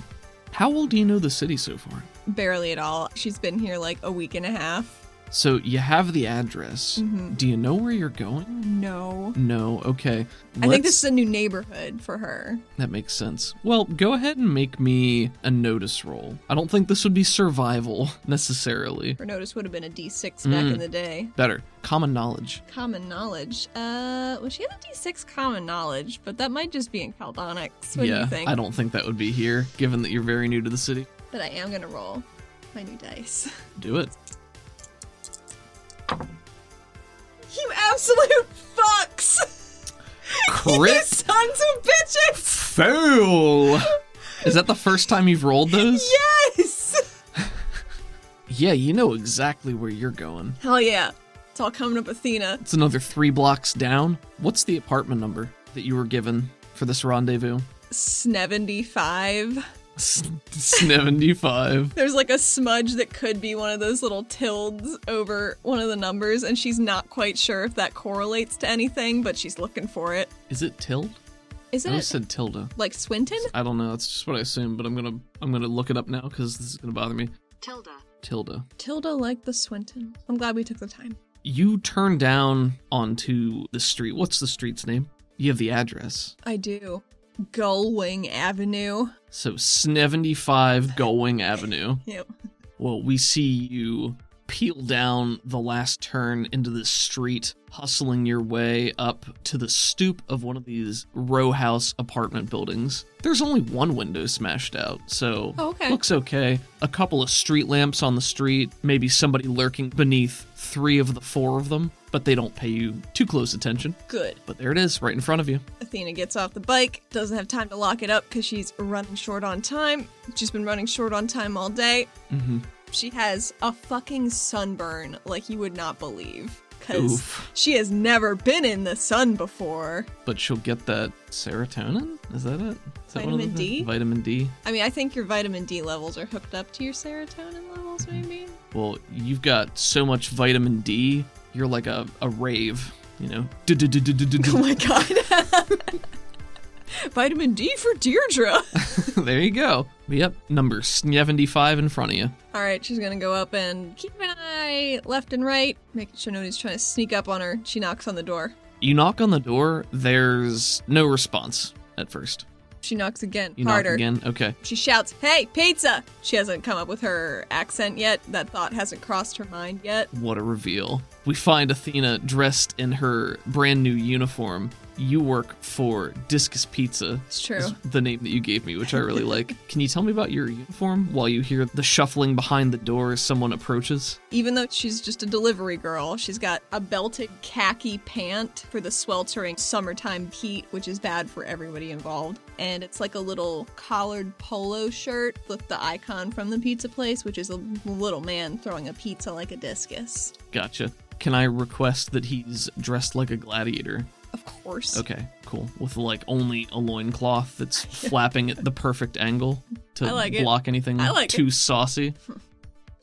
How well do you know the city so far? Barely at all. She's been here like a week and a half. So you have the address. Mm-hmm. Do you know where you're going? No. No, okay. Let's... I think this is a new neighborhood for her. That makes sense. Well, go ahead and make me a notice roll. I don't think this would be survival, necessarily. Her notice would have been a D six back mm. in the day. Better. Common knowledge. Common knowledge. Uh, well, she had a D six common knowledge, but that might just be in Caldonics. What yeah, do you think? I don't think that would be here, given that you're very new to the city. But I am going to roll my new dice. Do it. You absolute fucks! Crit? You sons of bitches! Fail! Is that the first time you've rolled those? Yes! Yeah, you know exactly where you're going. Hell yeah. It's all coming up Athena. It's another three blocks down. What's the apartment number that you were given for this rendezvous? seventy-five. seventy-five. There's like a smudge that could be one of those little tildes over one of the numbers, and she's not quite sure if that correlates to anything, but she's looking for it. Is it tilde? Is it? I said tilde. Like Swinton? I don't know. That's just what I assume, but I'm gonna I'm gonna look it up now because this is gonna bother me. Tilde. Tilde. Tilde, like the Swinton. I'm glad we took the time. You turn down onto the street. What's the street's name? You have the address. I do. Gullwing Avenue. So seventy-five Gullwing Avenue. Yep. Well, we see you peel down the last turn into the street, hustling your way up to the stoop of one of these row house apartment buildings. There's only one window smashed out, so oh, okay. Looks okay. A couple of street lamps on the street, maybe somebody lurking beneath three of the four of them, but they don't pay you too close attention. Good. But there it is, right in front of you. Athena gets off the bike, doesn't have time to lock it up because she's running short on time. She's been running short on time all day. Mm-hmm. She has a fucking sunburn like you would not believe, because she has never been in the sun before. But she'll get that serotonin? Is that it? Is that vitamin D? Vitamin D. I mean, I think your vitamin D levels are hooked up to your serotonin levels, maybe? Well, you've got so much vitamin D, you're like a, a rave, you know? Oh my God. Vitamin D for Deirdre. There you go. Yep, number seventy-five in front of you. All right, she's going to go up and keep an eye left and right, making sure nobody's trying to sneak up on her. She knocks on the door. You knock on the door, there's no response at first. She knocks again, you harder. Knock again? Okay. She shouts, "Hey, pizza!" She hasn't come up with her accent yet. That thought hasn't crossed her mind yet. What a reveal. We find Athena dressed in her brand new uniform. You work for Discus Pizza. It's true. Is the name that you gave me, which I really like. Can you tell me about your uniform while you hear the shuffling behind the door as someone approaches? Even though she's just a delivery girl, she's got a belted khaki pant for the sweltering summertime heat, which is bad for everybody involved. And it's like a little collared polo shirt with the icon from the pizza place, which is a little man throwing a pizza like a discus. Gotcha. Can I request that he's dressed like a gladiator? Of course. Okay, cool. With, like, only a loincloth that's flapping at the perfect angle to like block it. anything like too it. saucy.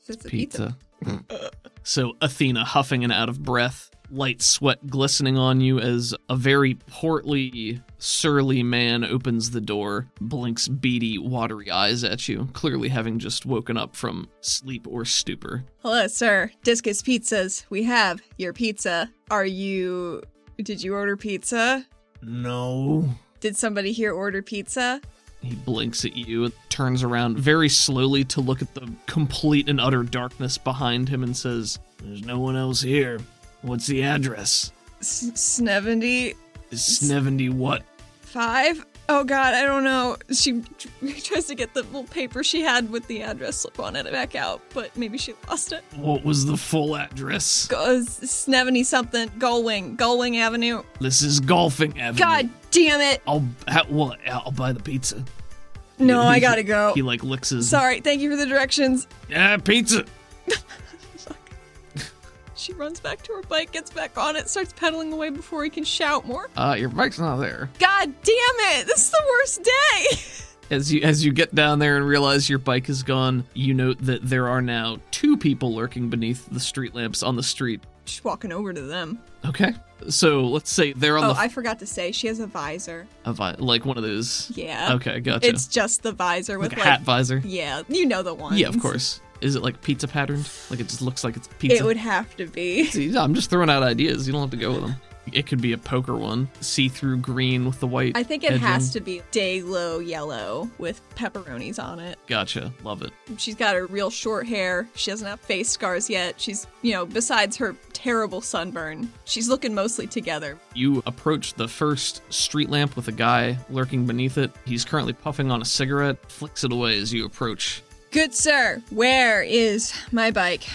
It's pizza. pizza. So Athena, huffing and out of breath, light sweat glistening on you as a very portly, surly man opens the door, blinks beady, watery eyes at you, clearly having just woken up from sleep or stupor. "Hello, sir. Discus Pizzas. We have your pizza. Are you... Did you order pizza?" "No." "Did somebody here order pizza?" He blinks at you and turns around very slowly to look at the complete and utter darkness behind him and says, "There's no one else here. What's the address?" Sneventy. Sneventy what? Five? Oh god, I don't know. She tries to get the little paper she had with the address slip on it back out, but maybe she lost it. What was the full address? Sneventy something. Gullwing. Gullwing Avenue. This is Golfing Avenue. God damn it. I'll, ha- what? I'll buy the pizza. No, he, I gotta go. He like licks his... Sorry, thank you for the directions. Yeah, pizza. She runs back to her bike, gets back on it, starts pedaling away before he can shout more. Uh, your bike's not there. God damn it! This is the worst day! As you as you get down there and realize your bike is gone, you note that there are now two people lurking beneath the street lamps on the street. Just walking over to them. Okay. So, let's say they're on oh, the... Oh, f- I forgot to say, she has a visor. A vi- Like one of those? Yeah. Okay, gotcha. It's just the visor with like... a hat like, visor? Yeah, you know the ones. Yeah, of course. Is it like pizza patterned? Like it just looks like it's pizza? It would have to be. See, I'm just throwing out ideas. You don't have to go with them. It could be a poker one. See-through green with the white I think it edging. Has to be day-low yellow with pepperonis on it. Gotcha. Love it. She's got her real short hair. She doesn't have face scars yet. She's, you know, besides her terrible sunburn, she's looking mostly together. You approach the first street lamp with a guy lurking beneath it. He's currently puffing on a cigarette, flicks it away as you approach. "Good sir, where is my bike?"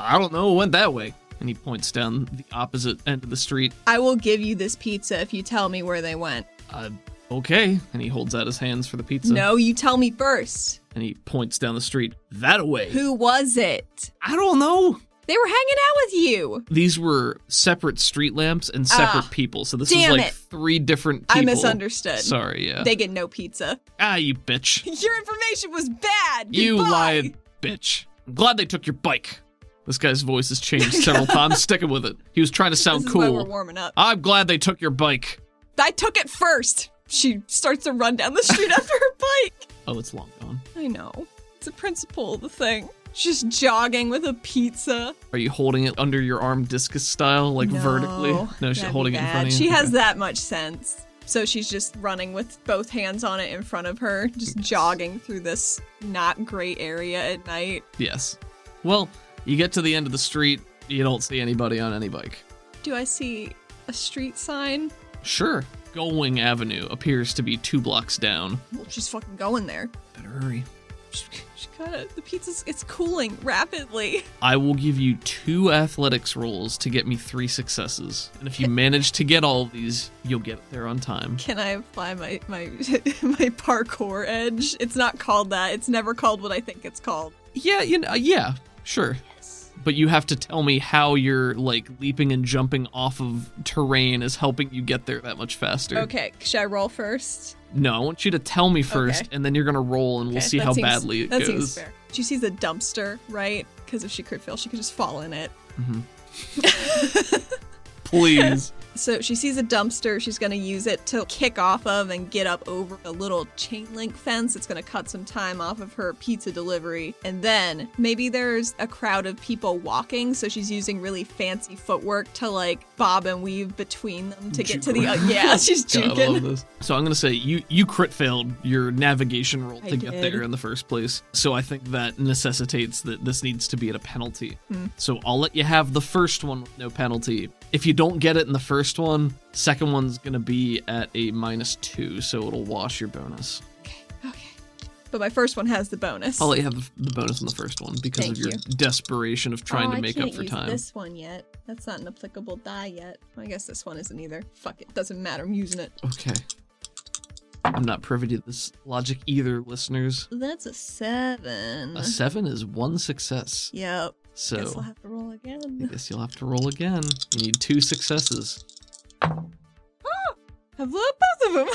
"I don't know, it went that way." And he points down the opposite end of the street. "I will give you this pizza if you tell me where they went." Uh, okay. And he holds out his hands for the pizza. "No, you tell me first." And he points down the street. "That-a-way." "Who was it?" "I don't know. They were hanging out with you." These were separate street lamps and separate ah, people. So this is like it. three different people. I misunderstood. Sorry, yeah. They get no pizza. Ah, you bitch. Your information was bad. You Goodbye. lied, bitch. I'm glad they took your bike. This guy's voice has changed several times. Sticking with it. He was trying to sound this cool. This is why we're warming up. I'm glad they took your bike. I took it first. She starts to run down the street after her bike. Oh, it's long gone. I know. It's the principle of the thing. Just jogging with a pizza. Are you holding it under your arm discus style, like no, vertically? No, she's holding it in front of you. She has okay. that much sense. So she's just running with both hands on it in front of her, just yes. jogging through this not great area at night. Yes. Well, you get to the end of the street, you don't see anybody on any bike. Do I see a street sign? Sure. Gullwing Avenue appears to be two blocks down. Well, she's fucking going there. Better hurry. She, she kinda, the pizza's, it's cooling rapidly. I will give you two athletics rolls to get me three successes. And if you manage to get all of these, you'll get there on time. Can I apply my, my, my parkour edge? It's not called that. It's never called what I think it's called. Yeah, you know, yeah, sure. Yes. But you have to tell me how you're, like, leaping and jumping off of terrain is helping you get there that much faster. Okay, should I roll first? No, I want you to tell me first, okay. and then you're going to roll, and we'll okay, see how seems, badly it that goes. That seems fair. She sees a dumpster, right? Because if she crit fail, she could just fall in it. Mm-hmm. Please. So she sees a dumpster. She's going to use it to kick off of and get up over a little chain link fence. It's going to cut some time off of her pizza delivery. And then maybe there's a crowd of people walking. So she's using really fancy footwork to like bob and weave between them to get to the... Uh, yeah, she's juking. So I'm going to say you, you crit failed your navigation roll I to did. get there in the first place. So I think that necessitates that this needs to be at a penalty. Hmm. So I'll let you have the first one with no penalty. If you don't get it in the first one, second one's going to be at a minus two, so it'll wash your bonus. Okay, okay. But my first one has the bonus. I'll let you have the bonus on the first one because Thank of your you. desperation of trying oh, to make up for time. I can't use this one yet. That's not an applicable die yet. Well, I guess this one isn't either. Fuck it. Doesn't matter. I'm using it. Okay. I'm not privy to this logic either, listeners. That's a seven. A seven is one success. Yep. So, I guess I'll have to roll again. I guess you'll have to roll again. You need two successes. Oh, I blew up both of them.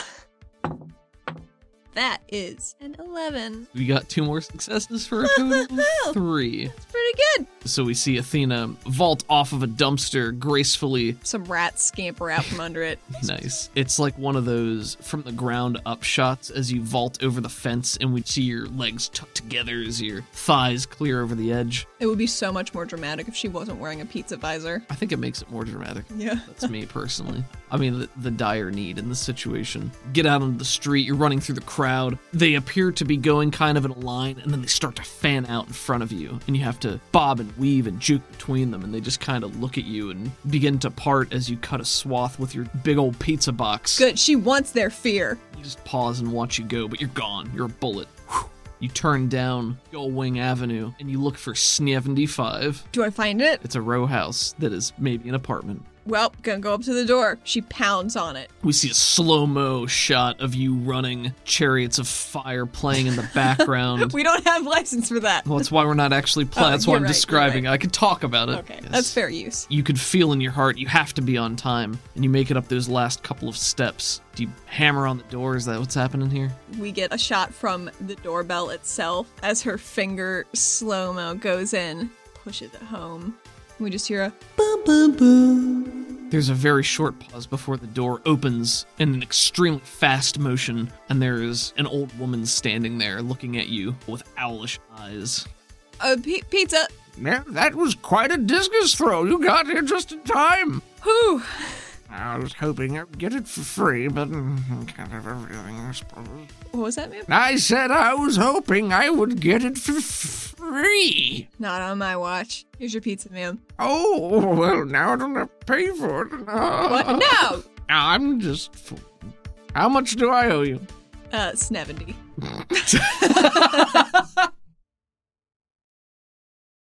That is an eleven. We got two more successes for a total of three. That's pretty good. So we see Athena vault off of a dumpster gracefully. Some rats scamper out from under it. Nice. It's like one of those from the ground up shots as you vault over the fence, and we see your legs tucked together as your thighs clear over the edge. It would be so much more dramatic if she wasn't wearing a pizza visor. I think it makes it more dramatic. Yeah. That's me personally. I mean, the, the dire need in this situation. Get out on the street. You're running through the crowd. They appear to be going kind of in a line, and then they start to fan out in front of you, and you have to bob and weave and juke between them, and they just kind of look at you and begin to part as you cut a swath with your big old pizza box. Good. She wants their fear. You just pause and watch you go, but you're gone. You're a bullet. Whew. You turn down Gullwing Avenue, and you look for seventy-five. Do I find it? It's a row house that is maybe an apartment. Well, gonna go up to the door. She pounds on it. We see a slow-mo shot of you running, Chariots of Fire playing in the background. We don't have license for that. Well, that's why we're not actually playing. Oh, that's what I'm right, describing. Right. I could talk about it. Okay, yes. That's fair use. You could feel in your heart you have to be on time, and you make it up those last couple of steps. Do you hammer on the door? Is that what's happening here? We get a shot from the doorbell itself as her finger slow-mo goes in. Push it home. We just hear a boom, boom, boom. There's a very short pause before the door opens in an extremely fast motion, and there is an old woman standing there looking at you with owlish eyes. Uh, p- pizza. Yeah, that was quite a discus throw. You got here just in time. Whew. I was hoping I'd get it for free, but I can't have everything, I suppose. What was that, man? I said I was hoping I would get it for free. Not on my watch. Here's your pizza, ma'am. Oh, well, now I don't have to pay for it. No. What? No! I'm just fooling. How much do I owe you? Uh, seventy.